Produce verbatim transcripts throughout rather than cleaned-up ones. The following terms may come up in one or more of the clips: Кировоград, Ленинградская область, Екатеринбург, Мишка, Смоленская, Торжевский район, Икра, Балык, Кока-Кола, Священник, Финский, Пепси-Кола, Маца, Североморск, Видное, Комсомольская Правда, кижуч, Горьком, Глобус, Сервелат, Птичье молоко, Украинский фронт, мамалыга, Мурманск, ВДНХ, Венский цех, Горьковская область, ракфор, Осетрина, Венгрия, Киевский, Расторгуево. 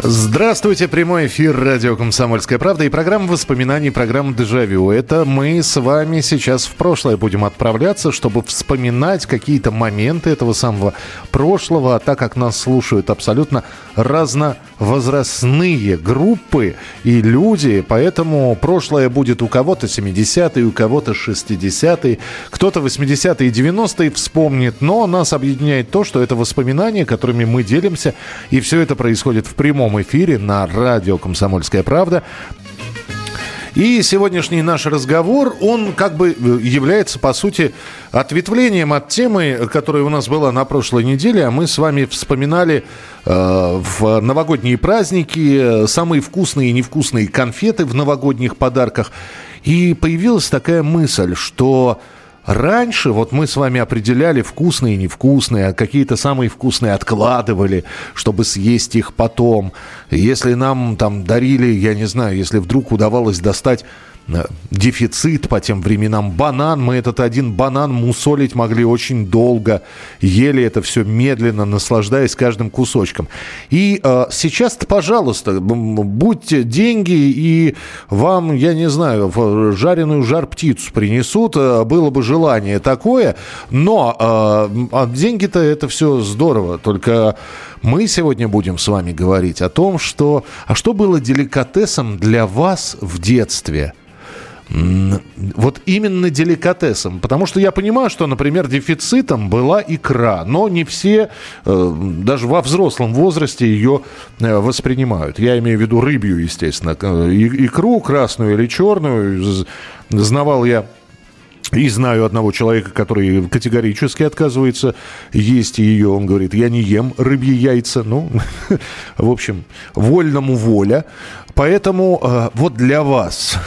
Здравствуйте, прямой эфир радио «Комсомольская правда» и программа воспоминаний, программа «Дежавю». Это мы с вами сейчас в прошлое будем отправляться, чтобы вспоминать какие-то моменты этого самого прошлого. А так как нас слушают абсолютно разновозрастные группы и люди, поэтому прошлое будет у кого-то семидесятые, у кого-то шестидесятые, кто-то восьмидесятые и девяностые вспомнит. Но нас объединяет то, что это воспоминания, которыми мы делимся, и все это происходит в прямом эфире на радио «Комсомольская правда». И сегодняшний наш разговор, он как бы является, по сути, ответвлением от темы, которая у нас была на прошлой неделе. А мы с вами вспоминали э, в новогодние праздники самые вкусные и невкусные конфеты в новогодних подарках. И появилась такая мысль, что... Раньше вот мы с вами определяли вкусные и невкусные, а какие-то самые вкусные откладывали, чтобы съесть их потом. Если нам там дарили, я не знаю, если вдруг удавалось достать дефицит по тем временам, банан, мы этот один банан мусолить могли очень долго, ели это все медленно, наслаждаясь каждым кусочком. И э, сейчас-то, пожалуйста, будьте деньги, и вам, я не знаю, жареную жар-птицу принесут, было бы желание такое, но э, деньги-то это все здорово, только мы сегодня будем с вами говорить о том, что, а что было деликатесом для вас в детстве. Вот именно деликатесом. Потому что я понимаю, что, например, дефицитом была икра. Но не все, даже во взрослом возрасте, ее воспринимают. Я имею в виду рыбью, естественно. Икру, красную или черную, знавал я. И знаю одного человека, который категорически отказывается есть ее. Он говорит, я не ем рыбьи яйца. Ну, в общем, вольному воля. Поэтому э, вот для вас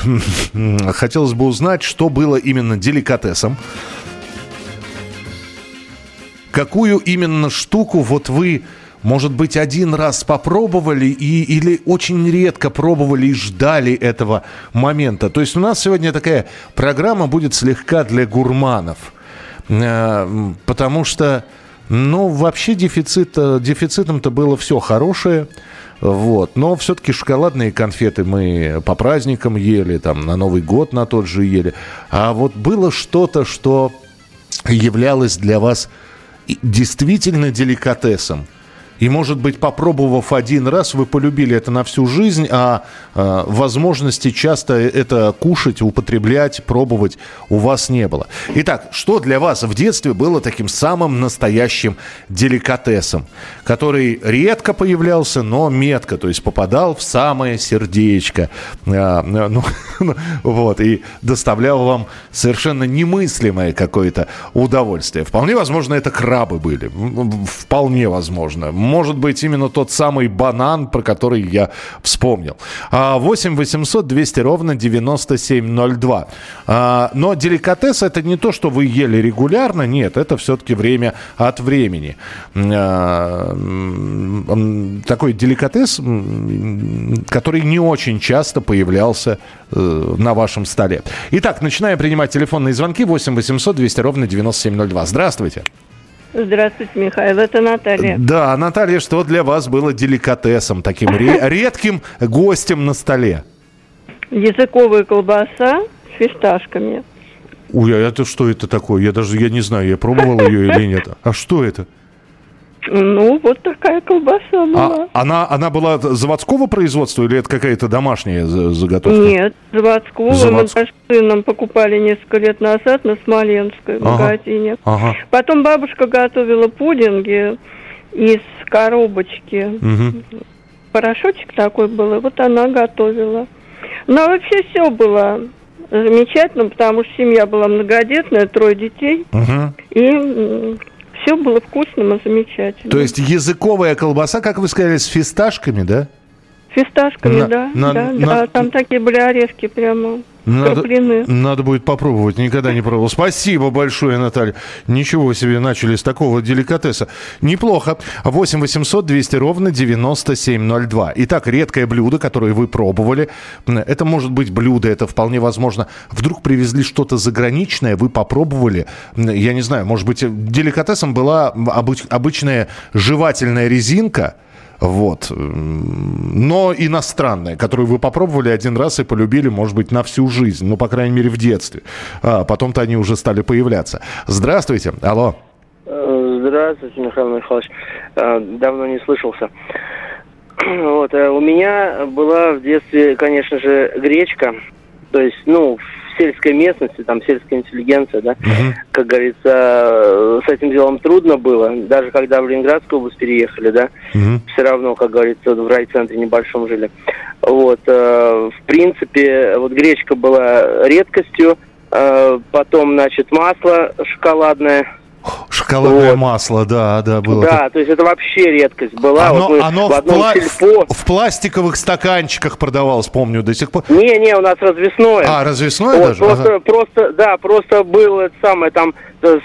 хотелось бы узнать, что было именно деликатесом. Какую именно штуку вот вы... Может быть, один раз попробовали и, или очень редко пробовали и ждали этого момента. То есть у нас сегодня такая программа будет слегка для гурманов. Потому что, ну, вообще дефицит, дефицитом-то было все хорошее. Вот. Но все-таки шоколадные конфеты мы по праздникам ели, там, на Новый год на тот же ели. А вот было что-то, что являлось для вас действительно деликатесом. И, может быть, попробовав один раз, вы полюбили это на всю жизнь, а э, возможности часто это кушать, употреблять, пробовать у вас не было. Итак, что для вас в детстве было таким самым настоящим деликатесом, который редко появлялся, но метко, то есть попадал в самое сердечко, э, ну, вот, и доставлял вам совершенно немыслимое какое-то удовольствие. Вполне возможно, это крабы были, вполне возможно. Может быть, именно тот самый банан, про который я вспомнил. восемь восемьсот двести ровно девяносто семь ноль два. Но деликатес – это не то, что вы ели регулярно. Нет, это все-таки время от времени. Такой деликатес, который не очень часто появлялся на вашем столе. Итак, начинаем принимать телефонные звонки. восемь восемьсот двести ровно девяносто семь ноль два. Здравствуйте. Здравствуйте, Михаил, это Наталья. Да, Наталья, что для вас было деликатесом, таким редким гостем на столе? Языковая колбаса с фисташками. Ой, а это что это такое? Я даже я не знаю, я пробовал ее или нет. А что это? Ну, вот такая колбаса была. А, она, она была заводского производства или это какая-то домашняя заготовка? Нет, заводского. Заводск... Мы даже с сыном покупали несколько лет назад на Смоленской в ага. магазине. Ага. Потом бабушка готовила пудинги из коробочки. Угу. Порошочек такой был, и вот она готовила. Но вообще все было замечательно, потому что семья была многодетная, трое детей. Угу. И... Все было вкусным и замечательным. То есть языковая колбаса, как вы сказали, с фисташками, да? С фисташками, на, да, на, да, на... да. Там такие были орешки прямо. Надо, надо будет попробовать, никогда не пробовал. Спасибо большое, Наталья. Ничего себе, начали с такого деликатеса. Неплохо. восемь восемьсот двести ровно девяносто семь ноль два. Итак, редкое блюдо, которое вы пробовали. Это может быть блюдо, это вполне возможно. Вдруг привезли что-то заграничное, вы попробовали. Я не знаю, может быть, деликатесом была обычная жевательная резинка. Вот. Но иностранная, которую вы попробовали один раз и полюбили, может быть, на всю жизнь. Ну, по крайней мере, в детстве. А потом-то они уже стали появляться. Здравствуйте. Алло. Здравствуйте, Михаил Михайлович. Давно не слышался. Вот. У меня была в детстве, конечно же, гречка. То есть, ну, в сельской местности, там, сельская интеллигенция, да, uh-huh. как говорится, с этим делом трудно было. Даже когда в Ленинградскую область переехали, да, uh-huh. все равно, как говорится, в райцентре небольшом жили. Вот, э, в принципе, вот гречка была редкостью, э, потом, значит, масло шоколадное. Шоколадное вот. масло, да, да, было. Да, то есть это вообще редкость была. Оно, вот оно в, в, пла- сельпо... в пластиковых стаканчиках продавалось, помню, до сих пор. Не, не, у нас развесное. А, развесное вот, даже? Просто, ага. просто, да, просто было это самое там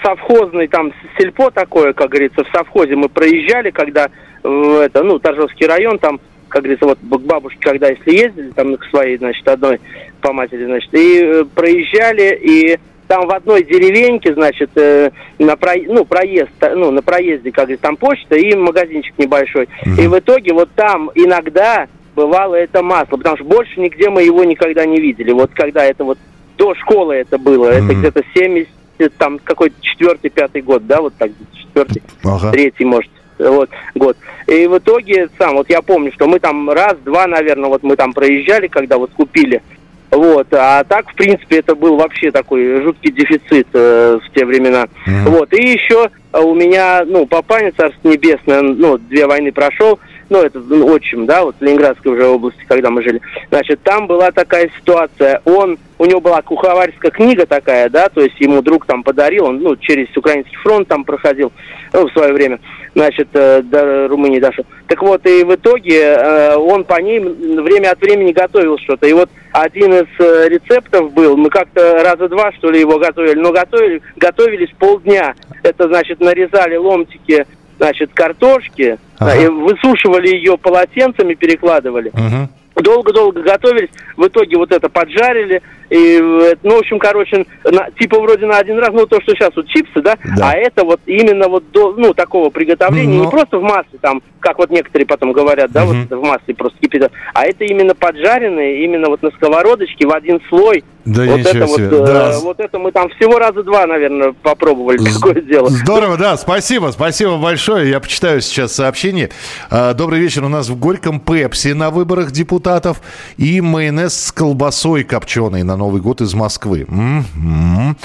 совхозный там сельпо такое, как говорится, в совхозе мы проезжали, когда в это, ну, Торжевский район там. Как говорится, вот к бабушке, когда если ездили, там к своей, значит, одной по матери, значит, и проезжали, и там в одной деревеньке, значит, э, на, про, ну, проезд, ну, на проезде, как говорится, там почта и магазинчик небольшой. Mm-hmm. И в итоге вот там иногда бывало это масло, потому что больше нигде мы его никогда не видели. Вот когда это вот до школы это было, mm-hmm. это где-то семьдесят, там какой-то четвертый, пятый год, да, вот так, четвертый, ага. третий, может. Вот, год. И в итоге сам, вот я помню, что мы там раз-два, наверное, вот мы там проезжали, когда вот купили. Вот, а так, в принципе, это был вообще такой жуткий дефицит э, в те времена. Mm-hmm. Вот, и еще у меня, ну, папаня, царство небесное, ну, две войны прошел, ну, это ну, отчим, да, вот в Ленинградской уже области, когда мы жили. Значит, там была такая ситуация, он, у него была куховарская книга такая, да, то есть ему друг там подарил, он, ну, через Украинский фронт там проходил, ну, в свое время, значит, э, до Румынии дошел. Так вот, и в итоге э, он по ней время от времени готовил что-то, и вот один из э, рецептов был, мы как-то раза два, что ли, его готовили, но готовили, готовились полдня, это, значит, нарезали ломтики, значит, картошки, ага. да, и высушивали ее полотенцами, перекладывали. Ага. Долго-долго готовились, в итоге вот это поджарили, и, ну, в общем, короче, на, типа вроде на один раз, ну, то, что сейчас вот чипсы, да, да. а это вот именно вот, до, ну, такого приготовления, но... не просто в масле там, как вот некоторые потом говорят, да, uh-huh. вот в масле просто кипит, а это именно поджаренные, именно вот на сковородочке в один слой. Да вот это вот, да. э, вот это мы там всего раза два, наверное, попробовали такое дело. Здорово, да, спасибо, спасибо большое. Я почитаю сейчас сообщение. Добрый вечер, у нас в Горьком Пепси на выборах депутатов и майонез с колбасой копченой на Новый год из Москвы. М-м-м.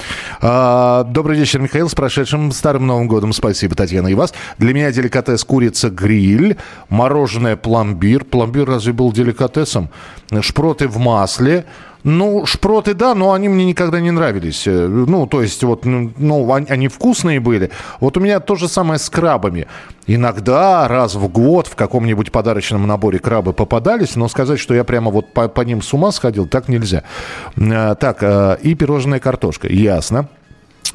Добрый вечер, Михаил, с прошедшим Старым Новым годом. Спасибо, Татьяна, и вас. Для меня деликатес курица-гриль, мороженое пломбир. Пломбир разве был деликатесом? Шпроты в масле. Ну, шпроты, да, но они мне никогда не нравились. Ну, то есть, вот, ну, они вкусные были. Вот у меня то же самое с крабами. Иногда, раз в год, в каком-нибудь подарочном наборе крабы попадались, но сказать, что я прямо вот по, по ним с ума сходил, так нельзя. Так, и пирожная картошка, ясно.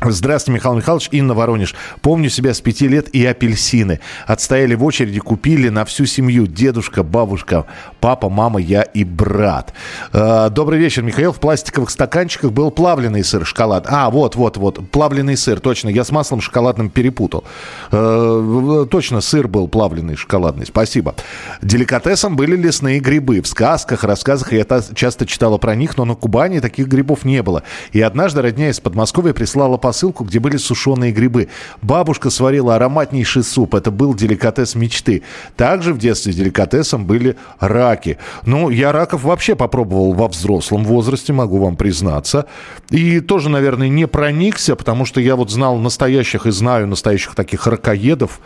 Здравствуйте, Михаил Михайлович, Инна, Воронеж. Помню себя с пяти лет и апельсины. Отстояли в очереди, купили на всю семью. Дедушка, бабушка, папа, мама, я и брат. Э, добрый вечер, Михаил. В пластиковых стаканчиках был плавленый сыр, шоколад. А, вот, вот, вот, плавленый сыр, точно. Я с маслом шоколадным перепутал. Э, точно, сыр был плавленый, шоколадный. Спасибо. Деликатесом были лесные грибы. В сказках, рассказах я та- часто читала про них, но на Кубани таких грибов не было. И однажды родня из Подмосковья прислала посылку, где были сушеные грибы. Бабушка сварила ароматнейший суп. Это был деликатес мечты. Также в детстве деликатесом были раки. Ну, я раков вообще попробовал во взрослом возрасте, могу вам признаться. И тоже, наверное, не проникся, потому что я вот знал настоящих и знаю настоящих таких ракоедов.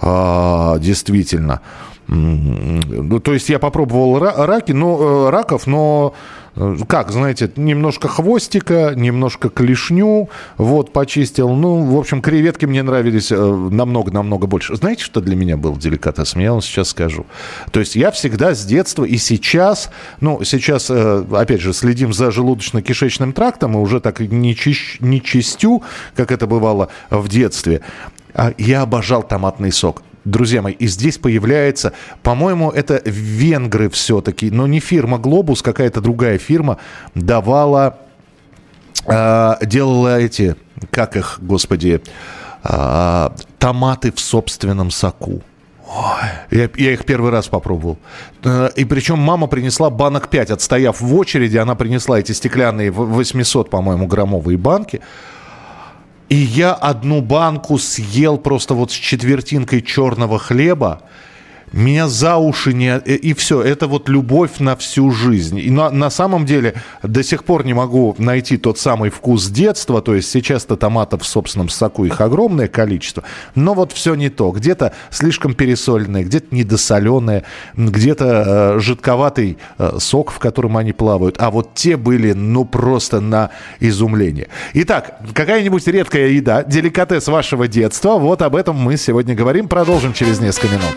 А, действительно. Ну, то есть я попробовал раки, но, раков, но как, знаете, немножко хвостика, немножко клешню, вот, почистил. Ну, в общем, креветки мне нравились намного-намного больше. Знаете, что для меня был деликатесом? Я вам сейчас скажу. То есть я всегда с детства и сейчас, ну, сейчас, опять же, следим за желудочно-кишечным трактом, и уже так не, чищ, не чистю, как это бывало в детстве. Я обожал томатный сок. Друзья мои, и здесь появляется, по-моему, это венгры все-таки, но не фирма «Глобус», какая-то другая фирма давала, э, делала эти, как их, господи, э, томаты в собственном соку. Я, я их первый раз попробовал. И причем мама принесла банок пять, отстояв в очереди, она принесла эти стеклянные восемьсот, по-моему, граммовые банки. И я одну банку съел просто вот с четвертинкой черного хлеба. Меня за уши не... И все, это вот любовь на всю жизнь. И на, на самом деле до сих пор не могу найти тот самый вкус детства. То есть сейчас-то томатов в собственном соку их огромное количество. Но вот все не то. Где-то слишком пересоленное, где-то недосоленое, где-то э, жидковатый э, сок, в котором они плавают. А вот те были, ну, просто на изумление. Итак, какая-нибудь редкая еда, деликатес вашего детства. Вот об этом мы сегодня говорим. Продолжим через несколько минут.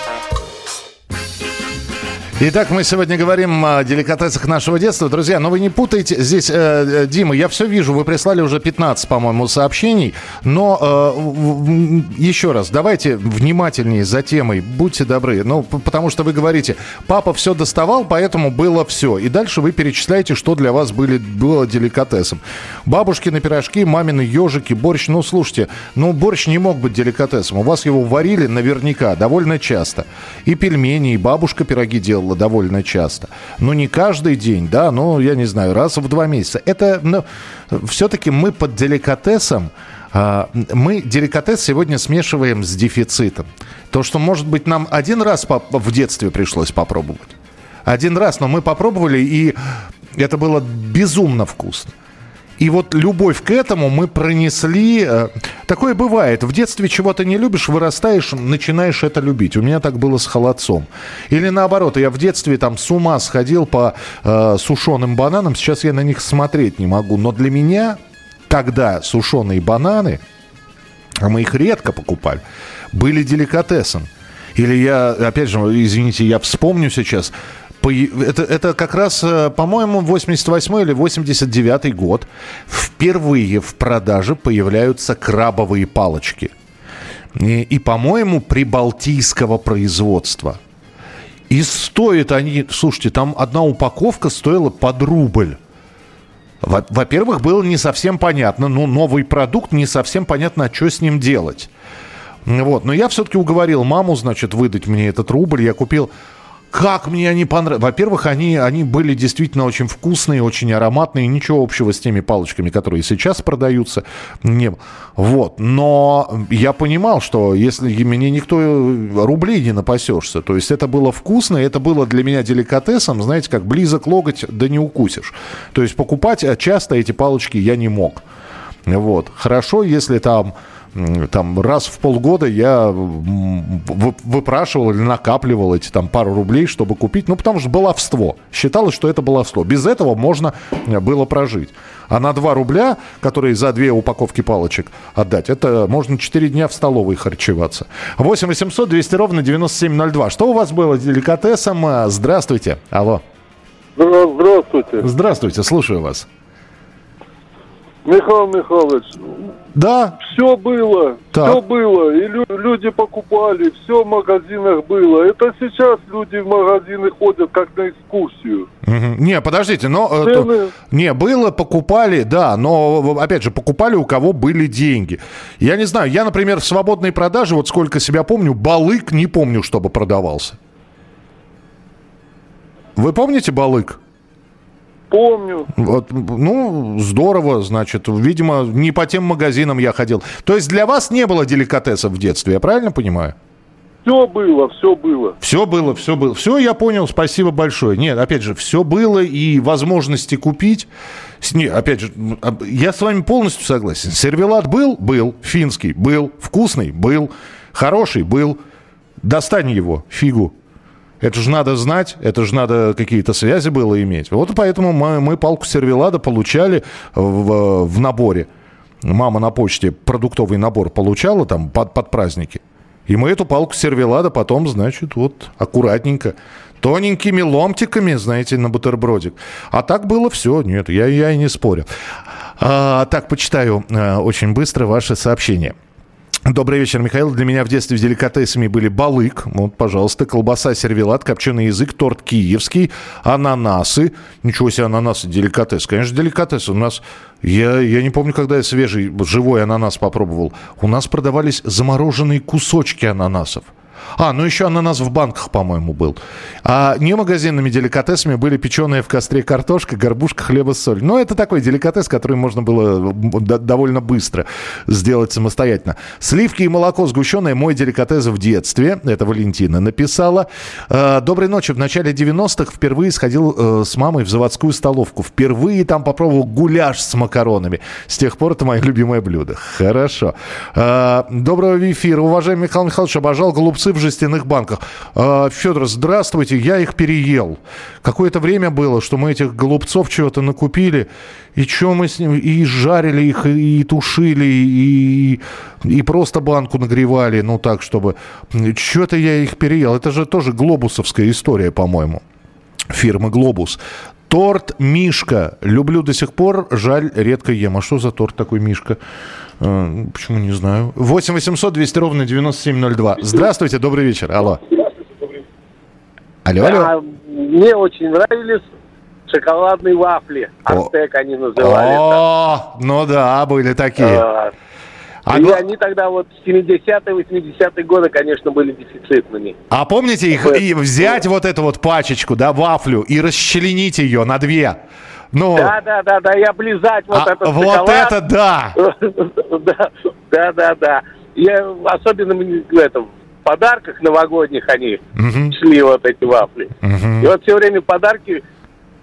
Итак, мы сегодня говорим о деликатесах нашего детства. Друзья, но вы не путайте. Здесь, э, Дима, я все вижу. Вы прислали уже пятнадцать, по-моему, сообщений. Но э, еще раз, давайте внимательнее за темой. Будьте добры. Ну, потому что вы говорите, папа все доставал, поэтому было все. И дальше вы перечисляете, что для вас были, было деликатесом. Бабушкины пирожки, мамины ежики, борщ. Ну, слушайте, ну, борщ не мог быть деликатесом. У вас его варили наверняка довольно часто. И пельмени, и бабушка пироги делала довольно часто. Но не каждый день, да, но, я не знаю, раз в два месяца. Это, ну, все-таки мы под деликатесом, э, мы деликатес сегодня смешиваем с дефицитом. То, что, может быть, нам один раз поп- в детстве пришлось попробовать. Один раз, но мы попробовали, и это было безумно вкусно. И вот любовь к этому мы пронесли. Такое бывает. В детстве чего-то не любишь, вырастаешь, начинаешь это любить. У меня так было с холодцом. Или наоборот, я в детстве там с ума сходил по э, сушеным бананам. Сейчас я на них смотреть не могу. Но для меня тогда сушеные бананы, а мы их редко покупали, были деликатесом. Или я, опять же, извините, я вспомню сейчас... Это, это как раз, по-моему, восемьдесят восьмой или восемьдесят девятый год. Впервые в продаже появляются крабовые палочки. И, и по-моему, прибалтийского производства. И стоят они... Слушайте, там одна упаковка стоила под рубль. Во- во-первых, было не совсем понятно. Ну, новый продукт, не совсем понятно, что с ним делать. Вот. Но я все-таки уговорил маму, значит, выдать мне этот рубль. Я купил... Как мне они понравились. Во-первых, они, они были действительно очень вкусные, очень ароматные. Ничего общего с теми палочками, которые сейчас продаются, не было. Вот. Но я понимал, что если мне никто рублей не напасешься. То есть это было вкусно, это было для меня деликатесом. Знаете, как близок локоть, да не укусишь. То есть покупать часто эти палочки я не мог. Вот. Хорошо, если там... Там раз в полгода я выпрашивал или накапливал эти там пару рублей, чтобы купить. Ну, потому что баловство. Считалось, что это баловство. Без этого можно было прожить. А на два рубля, которые за две упаковки палочек отдать, это можно четыре дня в столовой харчеваться. восемь восемьсот двести ровно девяносто семь ноль два. Что у вас было деликатесом? Здравствуйте. Алло. Здравствуйте. Здравствуйте. Слушаю вас. Михаил Михайлович, да, все было, так. все было, и лю- люди покупали, все в магазинах было. Это сейчас люди в магазины ходят как на экскурсию. Угу. Не, подождите, но Цены... то, не было, покупали, да, но опять же покупали у кого были деньги. Я не знаю, я, например, в свободной продаже, вот сколько себя помню, балык не помню, чтобы продавался. Вы помните балык? помню. Вот, ну, здорово, значит. Видимо, не по тем магазинам я ходил. То есть для вас не было деликатесов в детстве, я правильно понимаю? Все было, все было. Все было, все было. Все, я понял, спасибо большое. Нет, опять же, все было, и возможности купить. Нет, опять же, я с вами полностью согласен. Сервелат был? Был. Финский? Был. Вкусный? Был. Хороший? Был. Достань его, фигу. Это же надо знать, это же надо какие-то связи было иметь. Вот поэтому мы, мы палку сервелада получали в, в наборе. Мама на почте продуктовый набор получала там под, под праздники. И мы эту палку сервелада потом, значит, вот аккуратненько, тоненькими ломтиками, знаете, на бутербродик. А так было все. Нет, я, я и не спорю. А, так, почитаю а, очень быстро ваши сообщения. Добрый вечер, Михаил. Для меня в детстве с деликатесами были балык, вот, пожалуйста, колбаса, сервелат, копченый язык, торт киевский, ананасы. Ничего себе, ананасы, деликатес. Конечно, деликатес. У нас, я, я не помню, когда я свежий, живой ананас попробовал. У нас продавались замороженные кусочки ананасов. А, ну еще ананас в банках, по-моему, был. А не магазинными деликатесами были печеные в костре картошка, горбушка, хлеба, соль. Но это такой деликатес, который можно было довольно быстро сделать самостоятельно. Сливки и молоко сгущенное — мой деликатес в детстве. Это Валентина написала. Доброй ночи. В начале девяностых впервые сходил с мамой в заводскую столовку. Впервые там попробовал гуляш с макаронами. С тех пор это мое любимое блюдо. Хорошо. Доброго эфира. Уважаемый Михаил Михайлович, обожал голубцы в жестяных банках. Федор, здравствуйте, я их переел. Какое-то время было, что мы этих голубцов чего-то накупили, и что мы с ним, и жарили их, и тушили, и, и просто банку нагревали, ну так, чтобы... Что-то я их переел. Это же тоже глобусовская история, по-моему, фирмы «Глобус». Торт «Мишка». Люблю до сих пор, жаль, редко ем. А что за торт такой «Мишка»? Почему, не знаю. восемь восемьсот двести ровно девяносто семь ноль два. Здравствуйте, добрый вечер. Алло. Алло, да, алло. Мне очень нравились шоколадные вафли. Артек они называли. О, ну да, были такие. А, а и ну... они тогда вот в семидесятые, восьмидесятые годы, конечно, были дефицитными. А помните их, и взять вот эту вот пачечку, да, вафлю, и расчленить ее на две? Ну, да, да, да, да, и облизать вот а, этот вот шоколад. Вот это да! Да, да, да. Я особенно в, этом, в подарках новогодних они uh-huh. шли вот эти вафли. Uh-huh. И вот все время подарки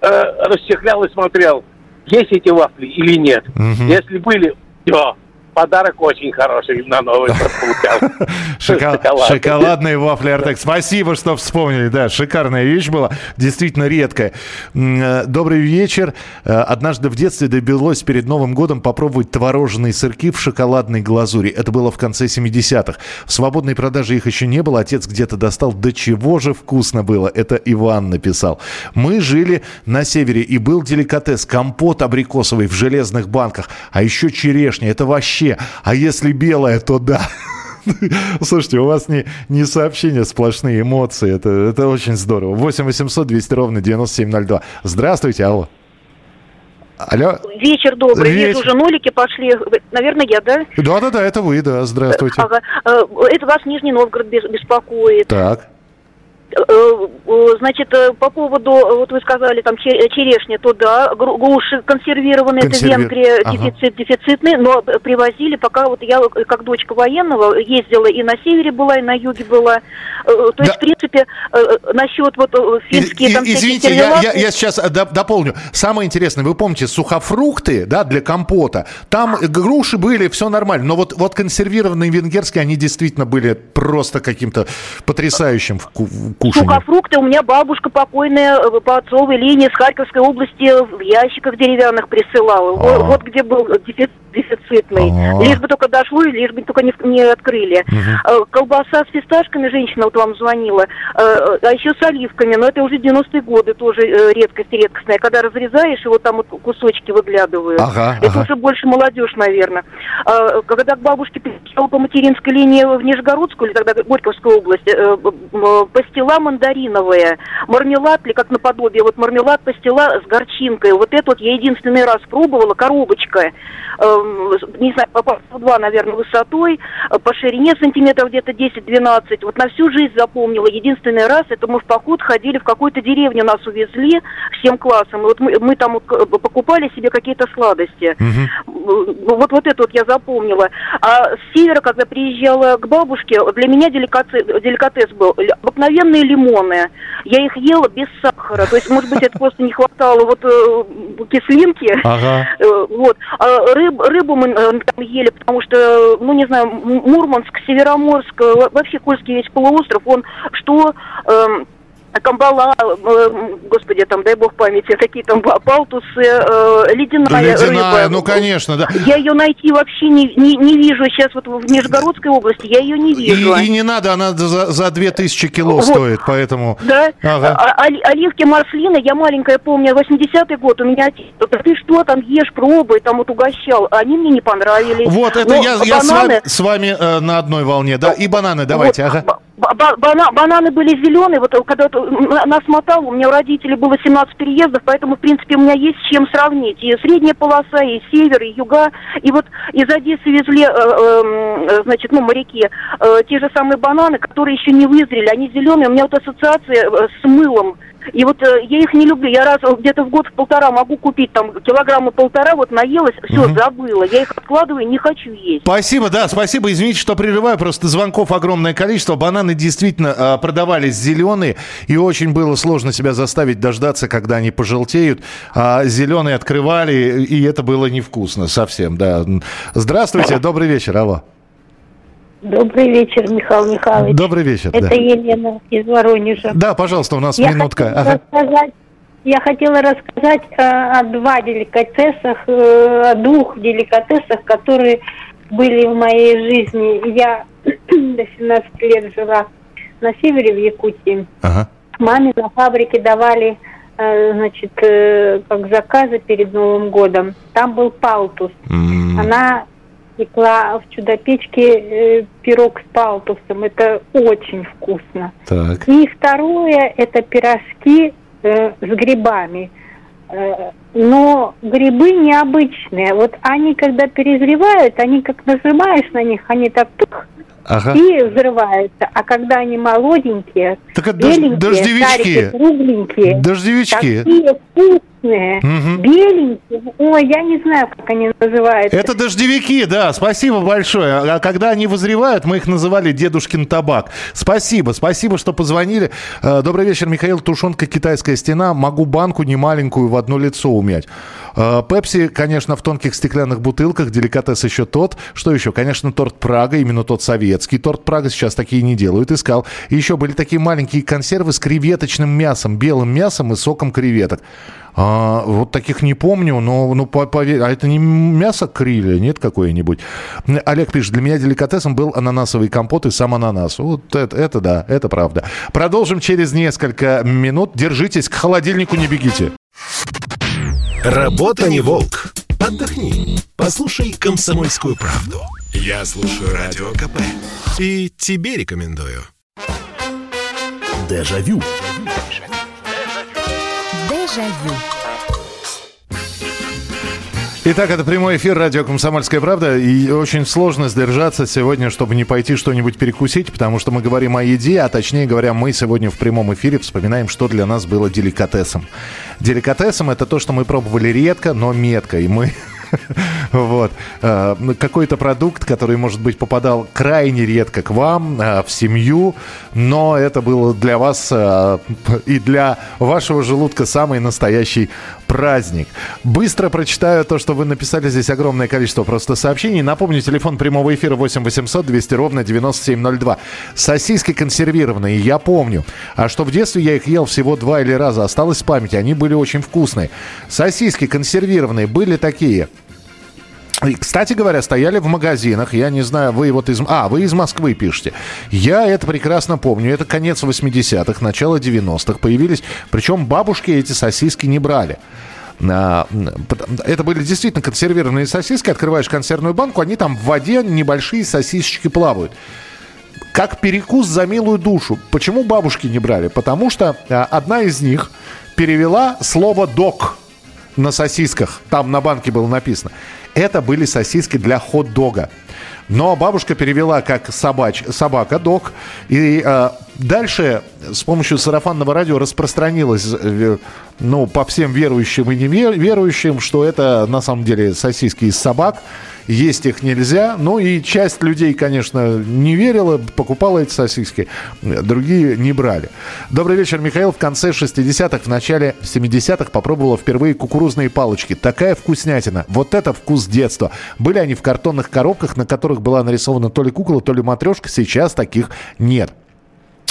э, расчехлял и смотрел, есть эти вафли или нет. Uh-huh. Если были, все. Подарок очень хороший на Новый год получал. Шоколадные вафли «Артек». Спасибо, что вспомнили. Да, шикарная вещь была. Действительно редкая. Добрый вечер. Однажды в детстве добилось перед Новым годом попробовать творожные сырки в шоколадной глазури. Это было в конце семидесятых. В свободной продаже их еще не было. Отец где-то достал. До чего же вкусно было. Это Иван написал. Мы жили на севере. И был деликатес. Компот абрикосовый в железных банках. А еще черешня. Это вообще... А если белая, то да. Слушайте, у вас не, не сообщения, сплошные эмоции. Это, это очень здорово. восемь восемьсот двести ровно девяносто семь ноль два. Здравствуйте, алло. Алло. Вечер добрый. Вечер. Вижу, уже нолики пошли. Наверное, я, да? Да-да-да, это вы, да. Здравствуйте. Ага. Это вас Нижний Новгород беспокоит. Так. Значит, по поводу, вот вы сказали, там, черешня, то да, груши консервированные, Консервир... это Венгрия, ага. дефицит, дефицитные, но привозили, пока вот я, как дочка военного, ездила и на севере была, и на юге была, то да. есть, в принципе, насчет вот финские, и, там, и, извините, я, я, я сейчас дополню, самое интересное, вы помните, сухофрукты, да, для компота, там груши были, все нормально, но вот, вот консервированные венгерские, они действительно были просто каким-то потрясающим вкусом. Кушанье. Сухофрукты у меня бабушка покойная по отцовой линии с Харьковской области в ящиках деревянных присылала. А-а-а. Вот где был дефицит, дефицитный. А-а-а. Лишь бы только дошло и лишь бы только не, не открыли. Угу. Колбаса с фисташками, женщина вот вам звонила, а еще с оливками, но это уже девяностые годы, тоже редкость редкостная. Когда разрезаешь, его там вот кусочки выглядывают. Ага, это ага. уже больше молодежь, наверное. Когда к бабушке перешла по материнской линии в Нижегородскую, или тогда Горьковскую область, постила пастила мандариновая, мармелад ли, как наподобие, вот мармелад пастила с горчинкой. Вот это вот я единственный раз пробовала, коробочка, э, не знаю, по два, наверное, высотой, по ширине сантиметров где-то десять-двенадцать. Вот на всю жизнь запомнила. Единственный раз, это мы в поход ходили в какую-то деревню, нас увезли всем классом. И вот мы, мы там вот покупали себе какие-то сладости. Угу. Вот, вот это вот я запомнила. А с севера, когда приезжала к бабушке, для меня деликатес, деликатес был. Обыкновенные лимоны. Я их ела без сахара. То есть, может быть, это просто не хватало вот кислинки. Ага. Вот. А рыб, рыбу мы там ели, потому что, ну, не знаю, Мурманск, Североморск, вообще Кольский весь полуостров, он что... Эм... Камбала, господи, там, дай бог памяти, какие там палтусы, э, ледяная, ледяная рыба. Ну, конечно, да. Я ее найти вообще не, не, не вижу. Сейчас вот в Нижегородской области я ее не вижу. И, и не надо, она за, за две тысячи кило вот. Стоит, поэтому... Да, ага. а, а, оливки, морслины, я маленькая помню, восьмидесятый год, у меня отец, ты что там ешь, пробуй, там вот угощал, они мне не понравились. Вот, это Но я, бананы... я с вами, с вами э, на одной волне, да, и бананы давайте, вот. Ага. Бана, бананы были зеленые, вот когда нас мотало, у меня у родителей было семнадцать переездов, поэтому, в принципе, у меня есть с чем сравнить. И средняя полоса, и север, и юга. И вот из Одессы везли, э, э, значит, ну, моряки, э, те же самые бананы, которые еще не вызрели, они зеленые. У меня вот ассоциация с мылом. И вот э, я их не люблю. Я раз где-то в год в полтора могу купить там килограмма полтора, вот наелась, все, угу. забыла. Я их откладываю, не хочу есть. Спасибо, да, спасибо. Извините, что прерываю, просто звонков огромное количество. Бананы действительно э, продавались зеленые, и очень было сложно себя заставить дождаться, когда они пожелтеют. А зеленые открывали, и это было невкусно совсем, да. Здравствуйте, добрый вечер, алло. Добрый вечер, Михаил Михайлович. Добрый вечер. Это да. Елена из Воронежа. Да, пожалуйста, у нас я минутка. Хотела рассказать, я хотела рассказать о, о двух деликатесах, о двух деликатесах, которые были в моей жизни. Я до семнадцати лет жила на севере в Якутии. Ага. Маме на фабрике давали, значит, как заказы перед Новым годом. Там был палтус. Mm. Она пекла в чудо-печке э, пирог с палтусом. Это очень вкусно. Так. И второе, это пирожки э, с грибами. Э, но грибы необычные. Вот они, когда перезревают, они как нажимаешь на них, они так пых, ага. и взрываются. А когда они молоденькие, так беленькие, дождевички. Старики, кругленькие, дождевички. Такие вкусные. Угу. Беленькие. Ой, я не знаю, как они называются. Это дождевики, да, спасибо большое. А когда они вызревают, мы их называли дедушкин табак. Спасибо, спасибо, что позвонили. Добрый вечер, Михаил. Тушенка «Китайская стена». Могу банку немаленькую в одно лицо умять. Пепси, конечно, в тонких стеклянных бутылках. Деликатес еще тот. Что еще? Конечно, торт Прага, именно тот советский. Торт Прага сейчас такие не делают. Искал. И еще были такие маленькие консервы с креветочным мясом, белым мясом и соком креветок. А, вот таких не помню, но ну, поверь, а это не мясо крилья, нет, какое-нибудь? Олег пишет, для меня деликатесом был ананасовый компот и сам ананас. Вот это, это да, это правда. Продолжим через несколько минут. Держитесь, к холодильнику не бегите. Работа не волк. Отдохни. Послушай «Комсомольскую правду». Я слушаю Радио КП. И тебе рекомендую. Дежавю. Итак, это прямой эфир «Радио Комсомольская правда». И очень сложно сдержаться сегодня, чтобы не пойти что-нибудь перекусить, потому что мы говорим о еде, а точнее говоря, мы сегодня в прямом эфире вспоминаем, что для нас было деликатесом. Деликатесом – это то, что мы пробовали редко, но метко. И мы... Вот. Какой-то продукт, который, может быть, попадал крайне редко к вам, в семью, но это было для вас и для вашего желудка самый настоящий праздник. Быстро прочитаю то, что вы написали. Здесь огромное количество просто сообщений. Напомню, телефон прямого эфира восемь восемьсот двести ровно девяносто семь ноль два. Сосиски консервированные, я помню. А что в детстве я их ел всего два или раза. Осталось в памяти. Они были очень вкусные. Сосиски консервированные были такие... И, кстати говоря, стояли в магазинах, я не знаю, вы вот из... А, вы из Москвы пишете. Я это прекрасно помню, это конец восьмидесятых, начало девяностых появились, причем бабушки эти сосиски не брали. Это были действительно консервированные сосиски, открываешь консервную банку, они там в воде, небольшие сосисочки плавают. Как перекус за милую душу. Почему бабушки не брали? Потому что одна из них перевела слово «дог» на сосисках. Там на банке было написано. Это были сосиски для хот-дога. Но бабушка перевела как собач, собака-дог. И э, дальше с помощью сарафанного радио распространилось э, ну, по всем верующим и неверующим, что это на самом деле сосиски из собак. Есть их нельзя. Ну и часть людей, конечно, не верила, покупала эти сосиски. Другие не брали. Добрый вечер, Михаил. В конце шестидесятых, в начале семидесятых попробовала впервые кукурузные палочки. Такая вкуснятина. Вот это вкус детства. Были они в картонных коробках, на которых была нарисована то ли кукла, то ли матрешка. Сейчас таких нет.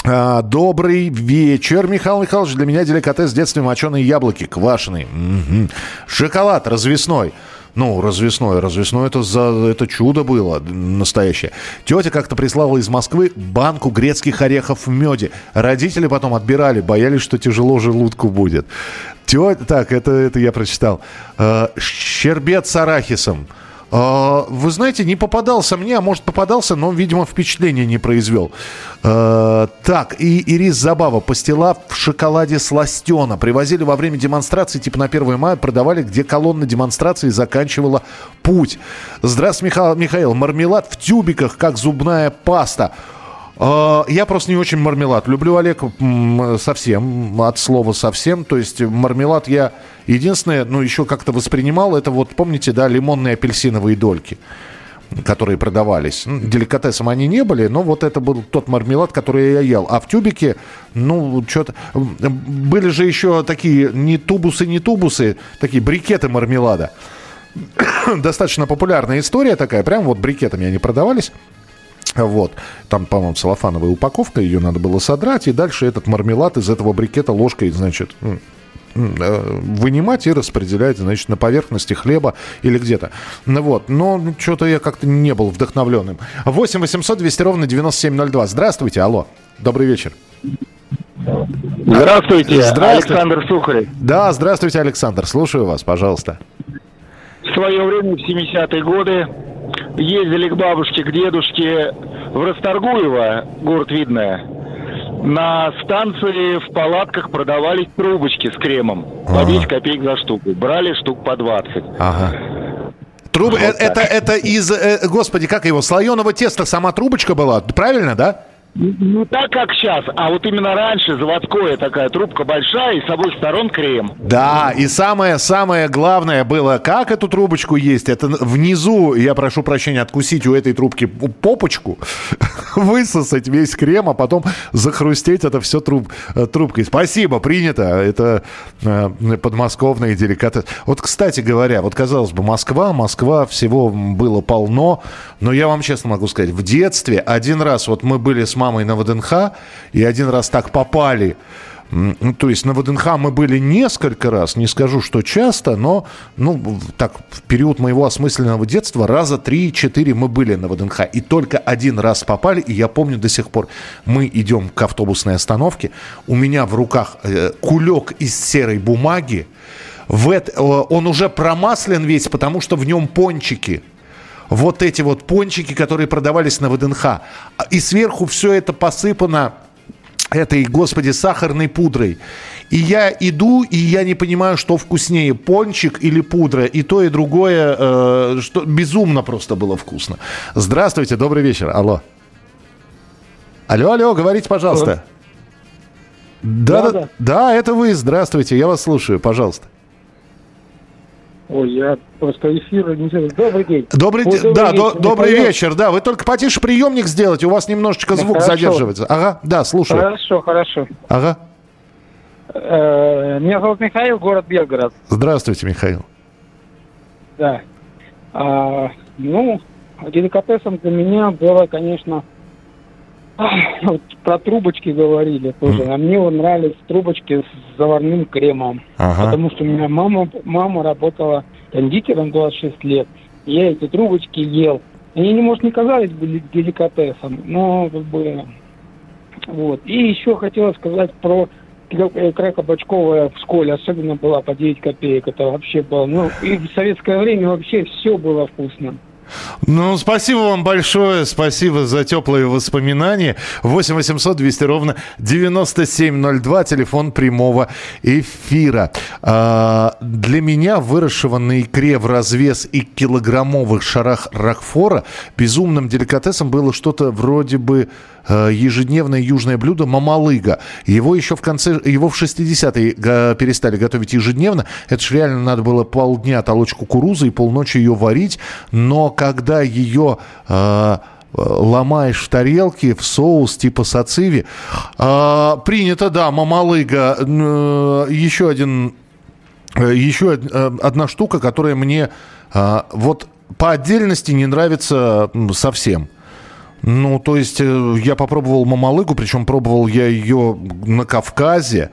А, добрый вечер, Михаил Михайлович. Для меня деликатес в детстве моченые яблоки, квашеные. Угу. Шоколад развесной. Ну, развесной. Развесной это, за, это чудо было настоящее. Тетя как-то прислала из Москвы банку грецких орехов в меде. Родители потом отбирали, боялись, что тяжело желудку будет. Тетя, так, это, это я прочитал. А, щербет с арахисом. Вы знаете, не попадался мне, а может попадался, но, видимо, впечатление не произвел. Так, и Ирис Забава. Пастила в шоколаде сластена. Привозили во время демонстрации, типа на первое мая, продавали, где колонна демонстрации заканчивала путь. Здравствуй, Миха- Михаил. Мармелад в тюбиках, как зубная паста. Я просто не очень мармелад люблю, Олег, совсем, от слова совсем. То есть мармелад я единственное, ну, еще как-то воспринимал, это вот, помните, да, лимонные апельсиновые дольки, которые продавались. Деликатесом они не были, но вот это был тот мармелад, который я ел. А в тюбике, ну, что-то... Были же еще такие не тубусы, не тубусы, такие брикеты мармелада. Достаточно популярная история такая, прям вот брикетами они продавались. Вот. Там, по-моему, целлофановая упаковка, ее надо было содрать, и дальше этот мармелад из этого брикета ложкой, значит, вынимать и распределять, значит, на поверхности хлеба или где-то. Вот. Но что-то я как-то не был вдохновленным. восемь восемьсот двести ровно девяносто семь ноль два. Здравствуйте, алло. Добрый вечер. Здравствуйте, здравствуйте. Александр Сухарь. Да, здравствуйте, Александр. Слушаю вас, пожалуйста. В свое время, в семидесятые годы, ездили к бабушке, к дедушке в Расторгуево, город Видное. На станции в палатках продавались трубочки с кремом. По десять копеек за штуку. Брали штук по двадцать. Ага. Труб... Вот это, это из... Господи, как его? Слоеного теста сама трубочка была? Правильно, да? Не так, как сейчас, а вот именно раньше заводская такая трубка большая, и с обоих сторон крем. Да, и самое-самое главное было, как эту трубочку есть. Это внизу, я прошу прощения, откусить у этой трубки попочку, высосать весь крем, а потом захрустеть это все труб, трубкой. Спасибо, принято. Это подмосковные деликатесы. Вот, кстати говоря, вот, казалось бы, Москва, Москва, всего было полно. Но я вам честно могу сказать, в детстве один раз вот мы были с мамой на ВДНХ, и один раз так попали. То есть на ВДНХ мы были несколько раз, не скажу, что часто, но ну, так, в период моего осмысленного детства раза три-четыре мы были на ВДНХ. И только один раз попали, и я помню до сих пор, мы идем к автобусной остановке, у меня в руках кулек из серой бумаги, в это, он уже промаслен весь, потому что в нем пончики. Вот эти вот пончики, которые продавались на ВДНХ. И сверху все это посыпано этой, господи, сахарной пудрой. И я иду, и я не понимаю, что вкуснее, пончик или пудра. И то, и другое, э, что безумно просто было вкусно. Здравствуйте, добрый вечер. Алло. Алло, алло, говорите, пожалуйста. Да, да, да. Да, это вы, здравствуйте, я вас слушаю, пожалуйста. Ой, я просто эфир... Добрый день. Добрый, Ой, добрый да, вечер. Добрый вечер, да. Вы только потише приемник сделайте, у вас немножечко звук хорошо. Задерживается. Ага, да, слушаю. Хорошо, хорошо. Ага. Меня зовут Михаил, город Белгород. Здравствуйте, Михаил. Да. А, ну, деликатесом для меня было, конечно... Вот про трубочки говорили тоже. Mm. А мне вот нравились трубочки с заварным кремом. Ага. Потому что у меня мама, мама работала кондитером двадцать шесть лет. Я эти трубочки ел. Они, не может, не казались деликатесом, но как бы... Вот. И еще хотела сказать про крекобачковая в школе. Особенно была по девять копеек. Это вообще было... Ну, и в советское время вообще все было вкусно. Ну, спасибо вам большое. Спасибо за теплые воспоминания. восемь восемьсот двести ровно девяносто семь ноль два. Телефон прямого эфира. А, для меня, выросшего на икре в развес и килограммовых шарах ракфора, безумным деликатесом было что-то вроде бы ежедневное южное блюдо мамалыга. Его еще в конце, его в шестидесятые перестали готовить ежедневно. Это ж реально надо было полдня толочь кукурузу и полночи ее варить. Но когда ее э, ломаешь в тарелке, в соус типа сациви, э, принято, да, мамалыга. Э, еще один, э, еще одна штука, которая мне э, вот по отдельности не нравится совсем. Ну, то есть я попробовал мамалыгу, причем пробовал я ее на Кавказе.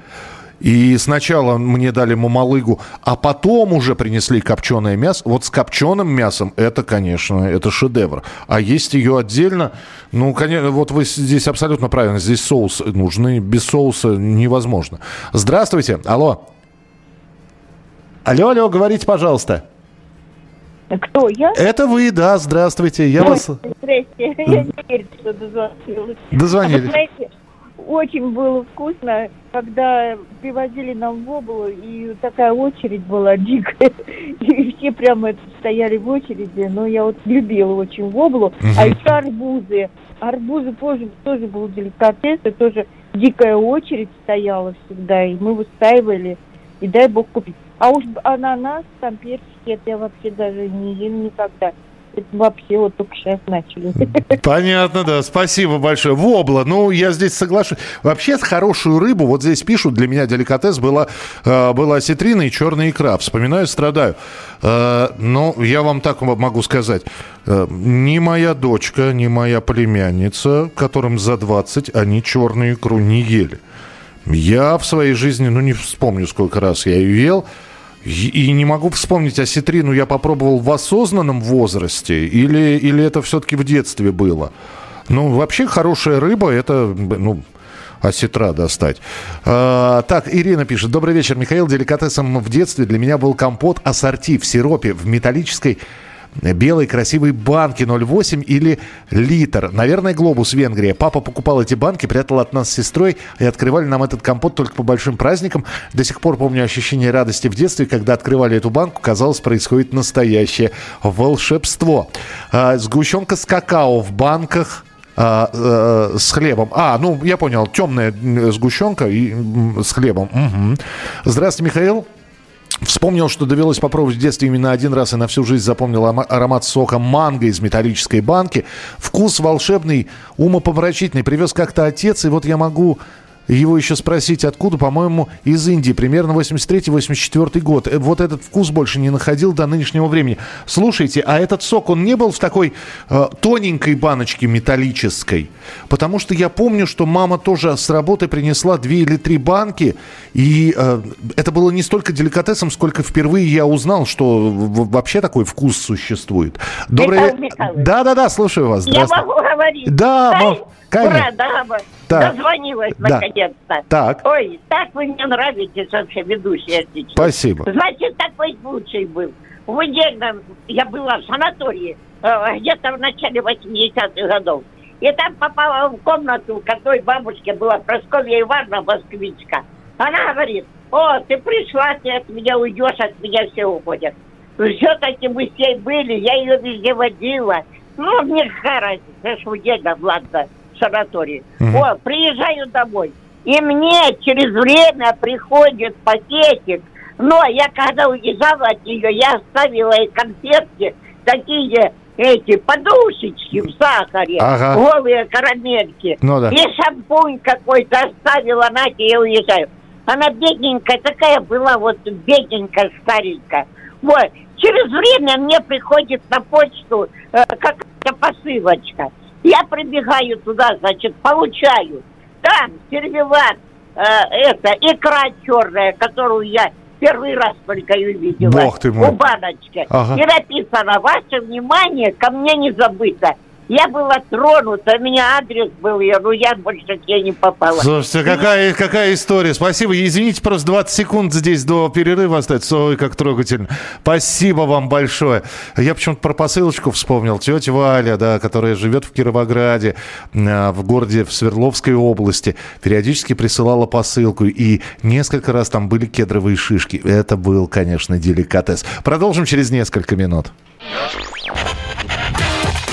И сначала мне дали мамалыгу, а потом уже принесли копченое мясо. Вот с копченым мясом это, конечно, это шедевр. А есть ее отдельно. Ну, конечно, вот вы здесь абсолютно правильно. Здесь соус нужен. Без соуса невозможно. Здравствуйте. Алло. Алло, алло, говорите, пожалуйста. Кто, я? Это вы, да, здравствуйте. Я вас... Здрасте, я не верю, что дозвонилась. Дозвонились. А вы знаете, очень было вкусно, когда привозили нам в воблу, и такая очередь была дикая, и все прямо стояли в очереди, но я вот любила очень воблу, угу. А еще арбузы. Арбузы позже тоже был деликатес, и тоже дикая очередь стояла всегда, и мы выстаивали, и дай бог купить. А уж ананас, там перчики, это я вообще даже не ем никогда. Это вообще вот только сейчас начали. Понятно, да. Спасибо большое. Вобла. Ну, я здесь соглашусь. Вообще, хорошую рыбу, вот здесь пишут, для меня деликатес была, была осетрина и черная икра. Вспоминаю, страдаю. Но я вам так могу сказать. Ни моя дочка, ни моя племянница, которым за двадцать, они черную икру не ели. Я в своей жизни, ну, не вспомню, сколько раз я ее ел. И не могу вспомнить, осетрину я попробовал в осознанном возрасте или, или это все-таки в детстве было. Ну, вообще, хорошая рыба – это, ну, осетра достать. А, так, Ирина пишет. Добрый вечер, Михаил. Деликатесом в детстве для меня был компот ассорти в сиропе в металлической белой красивой банки ноль восемь или литр. Наверное, Глобус, Венгрия. Папа покупал эти банки, прятал от нас с сестрой, и открывали нам этот компот только по большим праздникам. До сих пор помню ощущение радости в детстве, когда открывали эту банку, казалось, происходит настоящее волшебство. А, сгущенка с какао в банках а, а, с хлебом. А, ну, я понял, темная сгущенка и, м, с хлебом. Угу. Здравствуйте, Михаил. Вспомнил, что довелось попробовать в детстве именно один раз и на всю жизнь запомнил аромат сока манго из металлической банки. Вкус волшебный, умопомрачительный. Привез как-то отец, и вот я могу его еще спросить, откуда, по-моему, из Индии. Примерно восемьдесят третий восемьдесят четвёртый год. Вот этот вкус больше не находил до нынешнего времени. Слушайте, а этот сок, он не был в такой э, тоненькой баночке металлической? Потому что я помню, что мама тоже с работы принесла две или три банки. И э, это было не столько деликатесом, сколько впервые я узнал, что вообще такой вкус существует. Добрый вечер. Да-да-да, слушаю вас. Я могу говорить. Да, мам. Ура, да, так. Дозвонилась, да. Наконец-то. Так. Ой, так вы мне нравитесь вообще, ведущая сейчас. Спасибо. Значит, такой случай был. В Удельном я была в санатории, где-то в начале восьмидесятых годов. И там попала в комнату к одной бабушке, была Прасковья Ивановна, москвичка. Она говорит: о, ты пришла, ты от меня уйдешь, от меня все уходят. Все-таки мы с ней были, я ее везде водила. Ну, мне хорошо, это ж Удельном, ладно. Санатории. Mm-hmm. О, приезжаю домой. И мне через время приходит пакетик. Но я когда уезжала от нее, я оставила ей конфетки, такие эти подушечки в сахаре, ага. Голые карамельки. Ну, да. И шампунь какой-то оставила, Надя, я уезжаю. Она бедненькая такая была, вот бедненькая, старенькая. Вот. Через время мне приходит на почту э, какая-то посылочка. Я прибегаю туда, значит, получаю. Там сервелат, э, это, икра черная, которую я первый раз только ее видела. Бог ты мой. У баночки. Ага. И написано: ваше внимание ко мне не забыто. Я была тронута, у меня адрес был, я, ну я больше к ней не попала. Слушайте, какая, какая история. Спасибо. Извините, просто двадцать секунд здесь до перерыва остается. Ой, как трогательно. Спасибо вам большое. Я почему-то про посылочку вспомнил. Тетя Валя, да, которая живет в Кировограде, в городе, в Свердловской области, периодически присылала посылку. И несколько раз там были кедровые шишки. Это был, конечно, деликатес. Продолжим через несколько минут.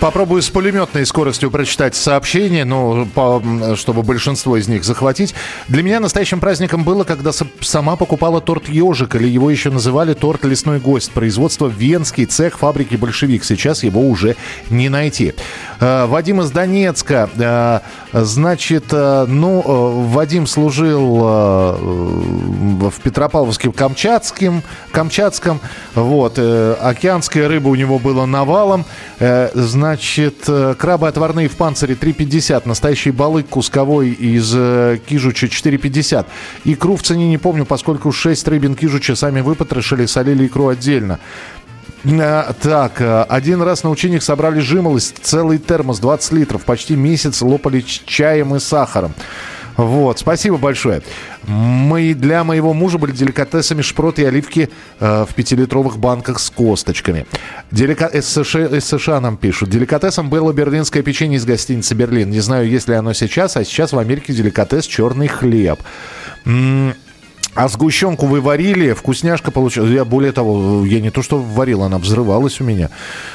Попробую с пулеметной скоростью прочитать сообщения, ну, по, чтобы большинство из них захватить. Для меня настоящим праздником было, когда сама покупала торт «Ежик», или его еще называли торт «Лесной гость». Производство «Венский», цех фабрики «Большевик». Сейчас его уже не найти. Вадим из Донецка. Значит, ну, Вадим служил в Петропавловске-Камчатском. Камчатском. Вот. Океанская рыба у него была навалом. Значит, Значит, крабы отварные в панцире три пятьдесят, настоящий балык кусковой из э, кижуча четыре пятьдесят. Икру в цене не помню, поскольку шесть рыбин кижуча сами выпотрошили, солили икру отдельно. Так, один раз на учениях собрали жимолость, целый термос, двадцать литров, почти месяц лопали чаем и сахаром. Вот, спасибо большое. Мы для моего мужа были деликатесами шпроты и оливки э, в пятилитровых банках с косточками. Делика... СШ... США нам пишут. Деликатесом было берлинское печенье из гостиницы «Берлин». Не знаю, есть ли оно сейчас, а сейчас в Америке деликатес черный хлеб. М- а сгущенку вы варили, вкусняшка получилась. Я, более того, я не то что варил, она взрывалась у меня.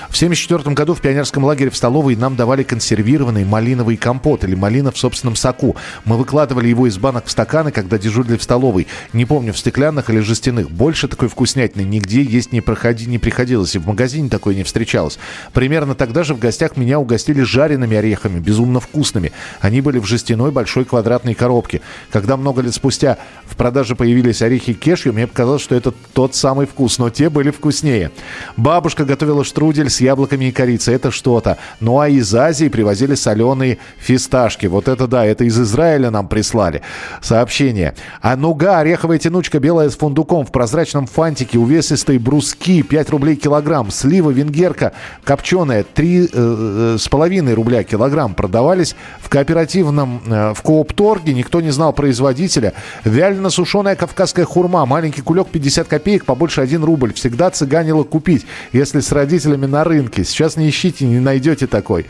В семьдесят четвёртом году в пионерском лагере в столовой нам давали консервированный малиновый компот или малина в собственном соку. Мы выкладывали его из банок в стаканы, когда дежурили в столовой. Не помню, в стеклянных или жестяных. Больше такой вкуснятины нигде есть не, проходи, не приходилось. И в магазине такое не встречалось. Примерно тогда же в гостях меня угостили жареными орехами, безумно вкусными. Они были в жестяной большой квадратной коробке. Когда много лет спустя в продаже появились Появились орехи кешью, мне показалось, что это тот самый вкус, но те были вкуснее. Бабушка готовила штрудель с яблоками и корицей, это что-то. Ну а из Азии привозили соленые фисташки. Вот это да, это из Израиля нам прислали сообщение. А нуга, ореховая тянучка, белая с фундуком, в прозрачном фантике, увесистые бруски, пять рублей килограмм. Слива венгерка копченая, три с половиной рубля килограмм. Продавались в кооперативном, э, в коопторге, никто не знал производителя. Вяльно-сушеная кавказская хурма. Маленький кулек пятьдесят копеек, побольше один рубль. Всегда цыганила купить, если с родителями на рынке. Сейчас не ищите, не найдете такой.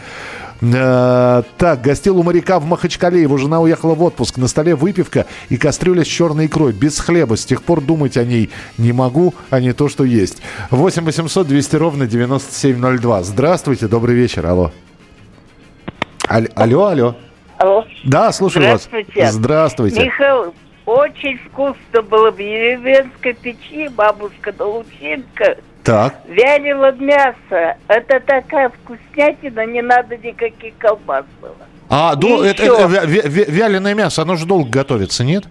Э-э- так, гостил у моряка в Махачкале. Его жена уехала в отпуск. На столе выпивка и кастрюля с черной икрой. Без хлеба. С тех пор думать о ней не могу, а не то, что есть. восемь восемьсот двести ровно девяносто семь ноль два. Здравствуйте, добрый вечер. Алло. Аль- алло, алло. Алло. Да, слушаю Здравствуйте. вас. Здравствуйте. Михаил. Очень вкусно было в деревенской печи, бабушка Долученко так вялила мясо. Это такая вкуснятина, не надо никаких колбас было. А, дол- это, это, это вяленое мясо, оно же долго готовится, нет?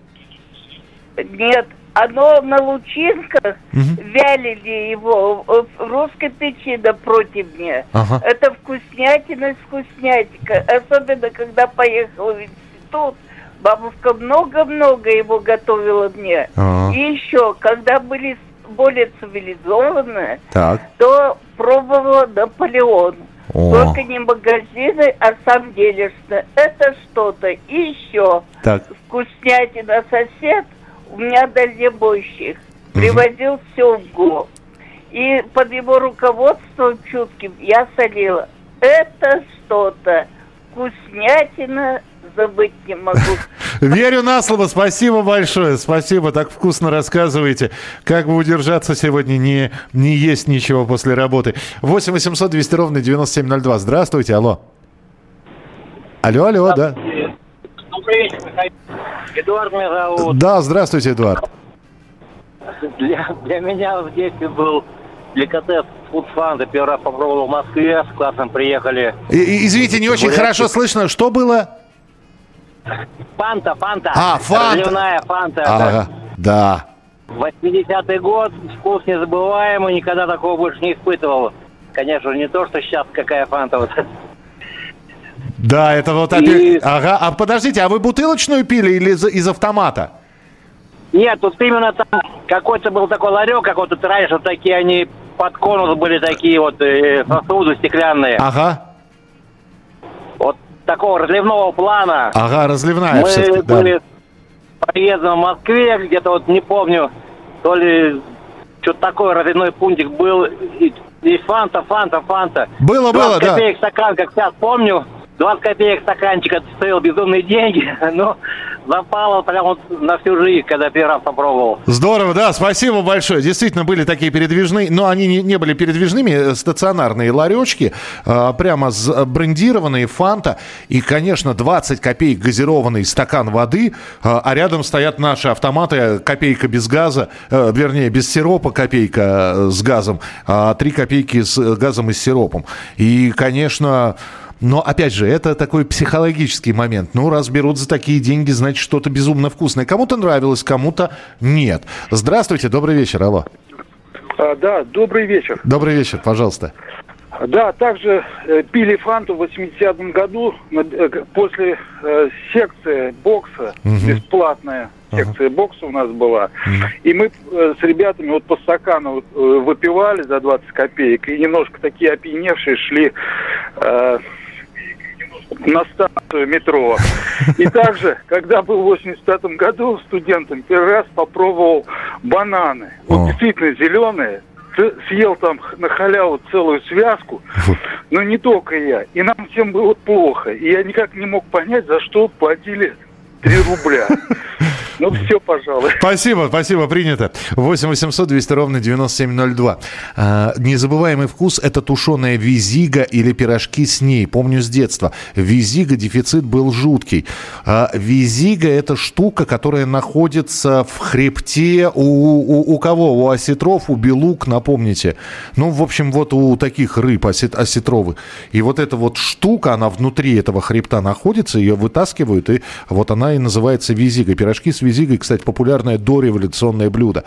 Нет, оно на лучинках, угу. Вялили его в русской печи напротив меня. Ага. Это вкуснятина, вкуснятика. Особенно, когда поехала в институт. Бабушка много-много его готовила мне. А-а-а. И еще, когда были более цивилизованные, так. то пробовала Наполеон. О. Только не магазины, а сам делишься. Это что-то. И еще, так. вкуснятина сосед у меня дальнебойщик. Угу. Привозил семгу. И под его руководством чутким я солила. Это что-то. Вкуснятина забыть не могу. Верю на слово. Спасибо большое. Спасибо. Так вкусно рассказываете. Как бы удержаться сегодня, не, не есть ничего после работы. восемь восемьсот двести ровно девяносто семь ноль два. Здравствуйте. Алло. Алло, алло, да. Добрый вечер, Михаил. Эдуард меня зовут. Да, здравствуйте, Эдуард. Для, для меня в детстве был деликатес фуд Фанта. Первый раз попробовал в Москве. С классом приехали. И, извините, не очень хорошо слышно. Что было? Фанта, фанта. А, фанта. Разливная фанта. Ага, да. восьмидесятый год, вкус незабываемый, никогда такого больше не испытывал. конечно, не то, что сейчас какая фанта вот. Да, это вот опять... И... Ага, а подождите, а вы бутылочную пили или из, из автомата? Нет, тут именно там какой-то был такой ларек, как вот тут раньше такие они под конус были такие вот э, сосуды стеклянные. Ага. Вот такого разливного плана. Ага, разливная мы все-таки, да. Мы были проездом в Москве, где-то вот не помню, то ли что-то такой разливной пунктик был, и, и фанта, фанта, фанта. Было, было, да. двадцать копеек стакан, как сейчас помню. двадцать копеек стаканчик, это стоил безумные деньги, но запало прямо на всю жизнь, когда первый раз попробовал. Здорово, да, спасибо большое. Действительно, были такие передвижные, но они не, не были передвижными, стационарные ларечки, прямо брендированные, фанта, и, конечно, двадцать копеек газированный стакан воды, а рядом стоят наши автоматы, копейка без газа, вернее, без сиропа копейка с газом, а три копейки с газом и с сиропом. И, конечно... Но, опять же, это такой психологический момент. Ну, раз берут за такие деньги, значит, что-то безумно вкусное. Кому-то нравилось, кому-то нет. Здравствуйте, добрый вечер, алло. А, да, добрый вечер. Добрый вечер, пожалуйста. Да, также э, пили фанту в восьмидесятом году э, после э, секции бокса, угу. бесплатная секция угу. бокса у нас была. Угу. И мы э, с ребятами вот по стакану э, выпивали за двадцать копеек, и немножко такие опьяневшие шли... Э, на станцию метро. И также, когда был в восемьдесят пятом году студентом, первый раз попробовал бананы. Вот О. действительно зеленые. Съел там на халяву целую связку. Но не только я. И нам всем было плохо. И я никак не мог понять, за что платили три рубля. Ну все, пожалуй. Спасибо, спасибо, принято. восемь восемьсот двести ровно девяносто семь ноль два. А, незабываемый вкус – это тушеная визига или пирожки с ней. Помню с детства. Визига, дефицит был жуткий. А, визига – это штука, которая находится в хребте у, у, у кого? У осетров, у белук, напомните. Ну, в общем, вот у таких рыб осет, осетровых. И вот эта вот штука, она внутри этого хребта находится, ее вытаскивают, и вот она и называется визига. Пирожки с визигой. Визигой, кстати, популярное дореволюционное блюдо.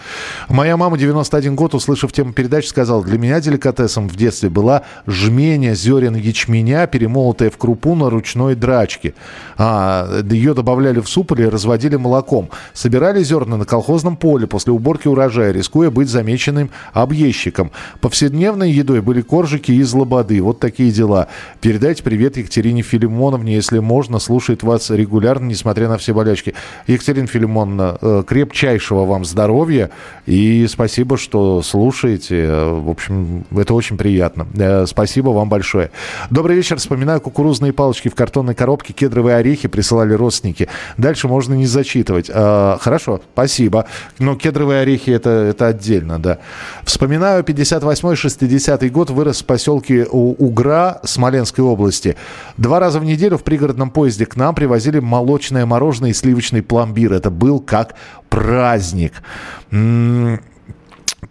Моя мама девяносто один год, услышав тему передачи, сказала: для меня деликатесом в детстве была жменя зерен ячменя, перемолотая в крупу на ручной драчке. А, ее добавляли в суп или разводили молоком. Собирали зерна на колхозном поле после уборки урожая, рискуя быть замеченным объездчиком. Повседневной едой были коржики из лободы. Вот такие дела. Передайте привет Екатерине Филимоновне, если можно, слушает вас регулярно, несмотря на все болячки. Екатерина Филимоновна, крепчайшего вам здоровья и спасибо, что слушаете. В общем, это очень приятно. Спасибо вам большое. Добрый вечер. Вспоминаю кукурузные палочки в картонной коробке, кедровые орехи присылали родственники. Дальше можно не зачитывать. Хорошо, спасибо. Но кедровые орехи это, это отдельно, да. Вспоминаю пятьдесят восьмой шестидесятый год, вырос в поселке Угра Смоленской области. Два раза в неделю в пригородном поезде к нам привозили молочное мороженое и сливочный пломбир. Это был как праздник.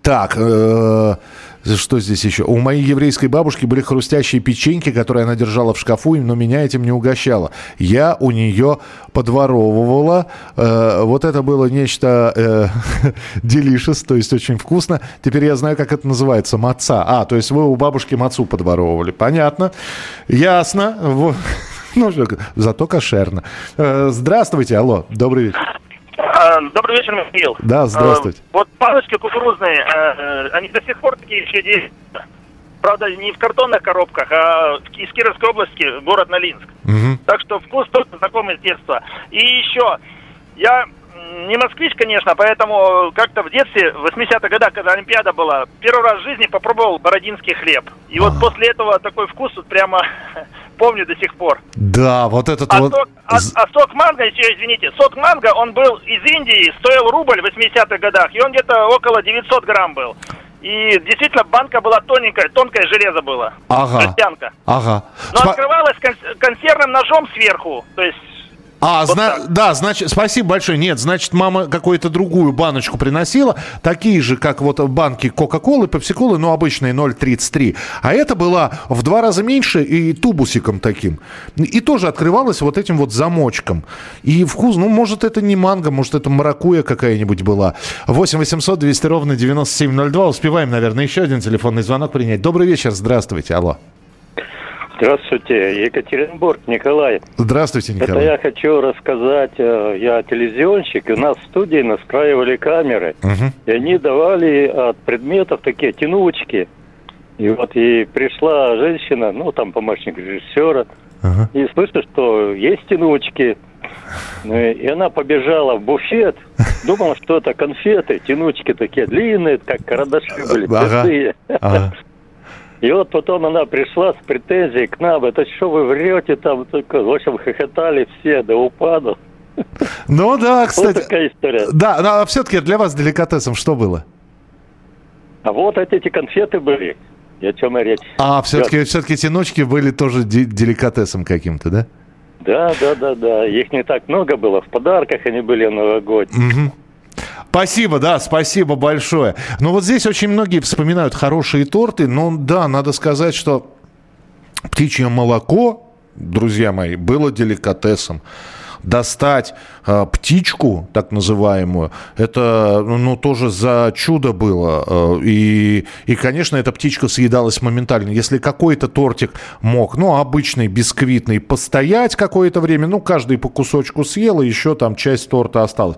Так, э, что здесь еще? У моей еврейской бабушки были хрустящие печеньки, которые она держала в шкафу, но меня этим не угощала. Я у нее подворовывала. Э, вот это было нечто э, delicious, то есть очень вкусно. Теперь я знаю, как это называется. Маца. А, то есть вы у бабушки мацу подворовывали. Понятно. Ясно. Вот. Ну, зато кошерно. Здравствуйте, алло, добрый вечер. Добрый вечер, Михаил. Да, здравствуйте. Вот палочки кукурузные, они до сих пор такие еще действуют. Правда, не в картонных коробках, а из Кировской области, город Нолинск. Угу. Так что вкус только знакомый с детства. И еще, я не москвич, конечно, поэтому как-то в детстве, в восьмидесятых годах, когда Олимпиада была, первый раз в жизни попробовал бородинский хлеб. И вот а. после этого такой вкус вот прямо... Помню до сих пор. Да, вот этот а вот... Сок, а, а сок манго, еще извините, сок манго, он был из Индии, стоил рубль в восьмидесятых годах, и он где-то около девятьсот грамм был. И действительно банка была тоненькая, тонкое железо было. Ага. Жестянка. Ага. Но Сма... открывалась конс- консервным ножом сверху, то есть... А, вот зна- да, значит, спасибо большое. Нет, значит, мама какую-то другую баночку приносила, такие же, как вот банки Кока-Колы, Пепси-Колы, но обычные ноль тридцать три. А это была в два раза меньше и тубусиком таким. И тоже открывалась вот этим вот замочком. И вкус, ну, может, это не манго, может, это маракуйя какая-нибудь была. восемь восемьсот двести ровно девяносто семь ноль два. Успеваем, наверное, еще один телефонный звонок принять. Добрый вечер, здравствуйте, алло. Здравствуйте, Екатеринбург, Николай. Здравствуйте, Николай. Это я хочу рассказать, я телевизионщик, и у нас в студии настраивали камеры, угу. и они давали от предметов такие тянучки, и вот и пришла женщина, ну там помощник режиссера, угу. и слышу, что есть тянучки, и она побежала в буфет, думала, что это конфеты, тянучки такие длинные, как карандаши были, пустые. Ага. И вот потом она пришла с претензией к нам. Это что вы врете там? Только, в общем, хохотали все до упаду. Ну да, кстати. Вот такая история. Да, но все-таки для вас деликатесом что было? А вот эти конфеты были. И о чем и речь. А, все-таки, все-таки тянучки были тоже деликатесом каким-то, да? Да, да, да, да. Их не так много было. В подарках они были новогодние. Угу. Спасибо, да, спасибо большое. Но вот здесь очень многие вспоминают хорошие торты, но да, надо сказать, что птичье молоко, друзья мои, было деликатесом. Достать э, птичку, так называемую, это, ну, тоже за чудо было. И, и, конечно, эта птичка съедалась моментально. Если какой-то тортик мог, ну, обычный, бисквитный, постоять какое-то время, ну, каждый по кусочку съел, и еще там часть торта осталась.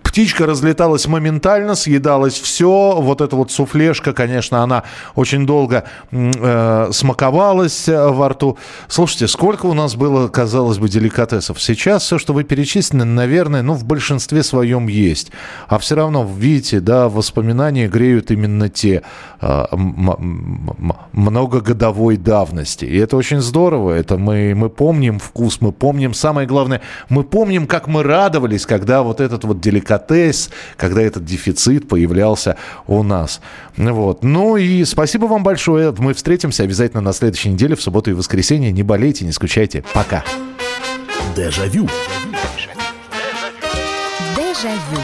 Птичка разлеталась моментально, съедалось все. Вот эта вот суфлешка, конечно, она очень долго э, смаковалась во рту. Слушайте, сколько у нас было, казалось бы, деликатесов. Сейчас все, что вы перечислили, наверное, ну, в большинстве своем есть. А все равно, видите, да, воспоминания греют именно те э, м- м- многогодовой давности. И это очень здорово. Это мы, мы помним вкус, мы помним, самое главное, мы помним, как мы радовались, когда вот этот вот деликатес, когда этот дефицит появлялся у нас. Вот. Ну и спасибо вам большое. Мы встретимся обязательно на следующей неделе, в субботу и воскресенье. Не болейте, не скучайте. Пока. Дежавю. Дежавю.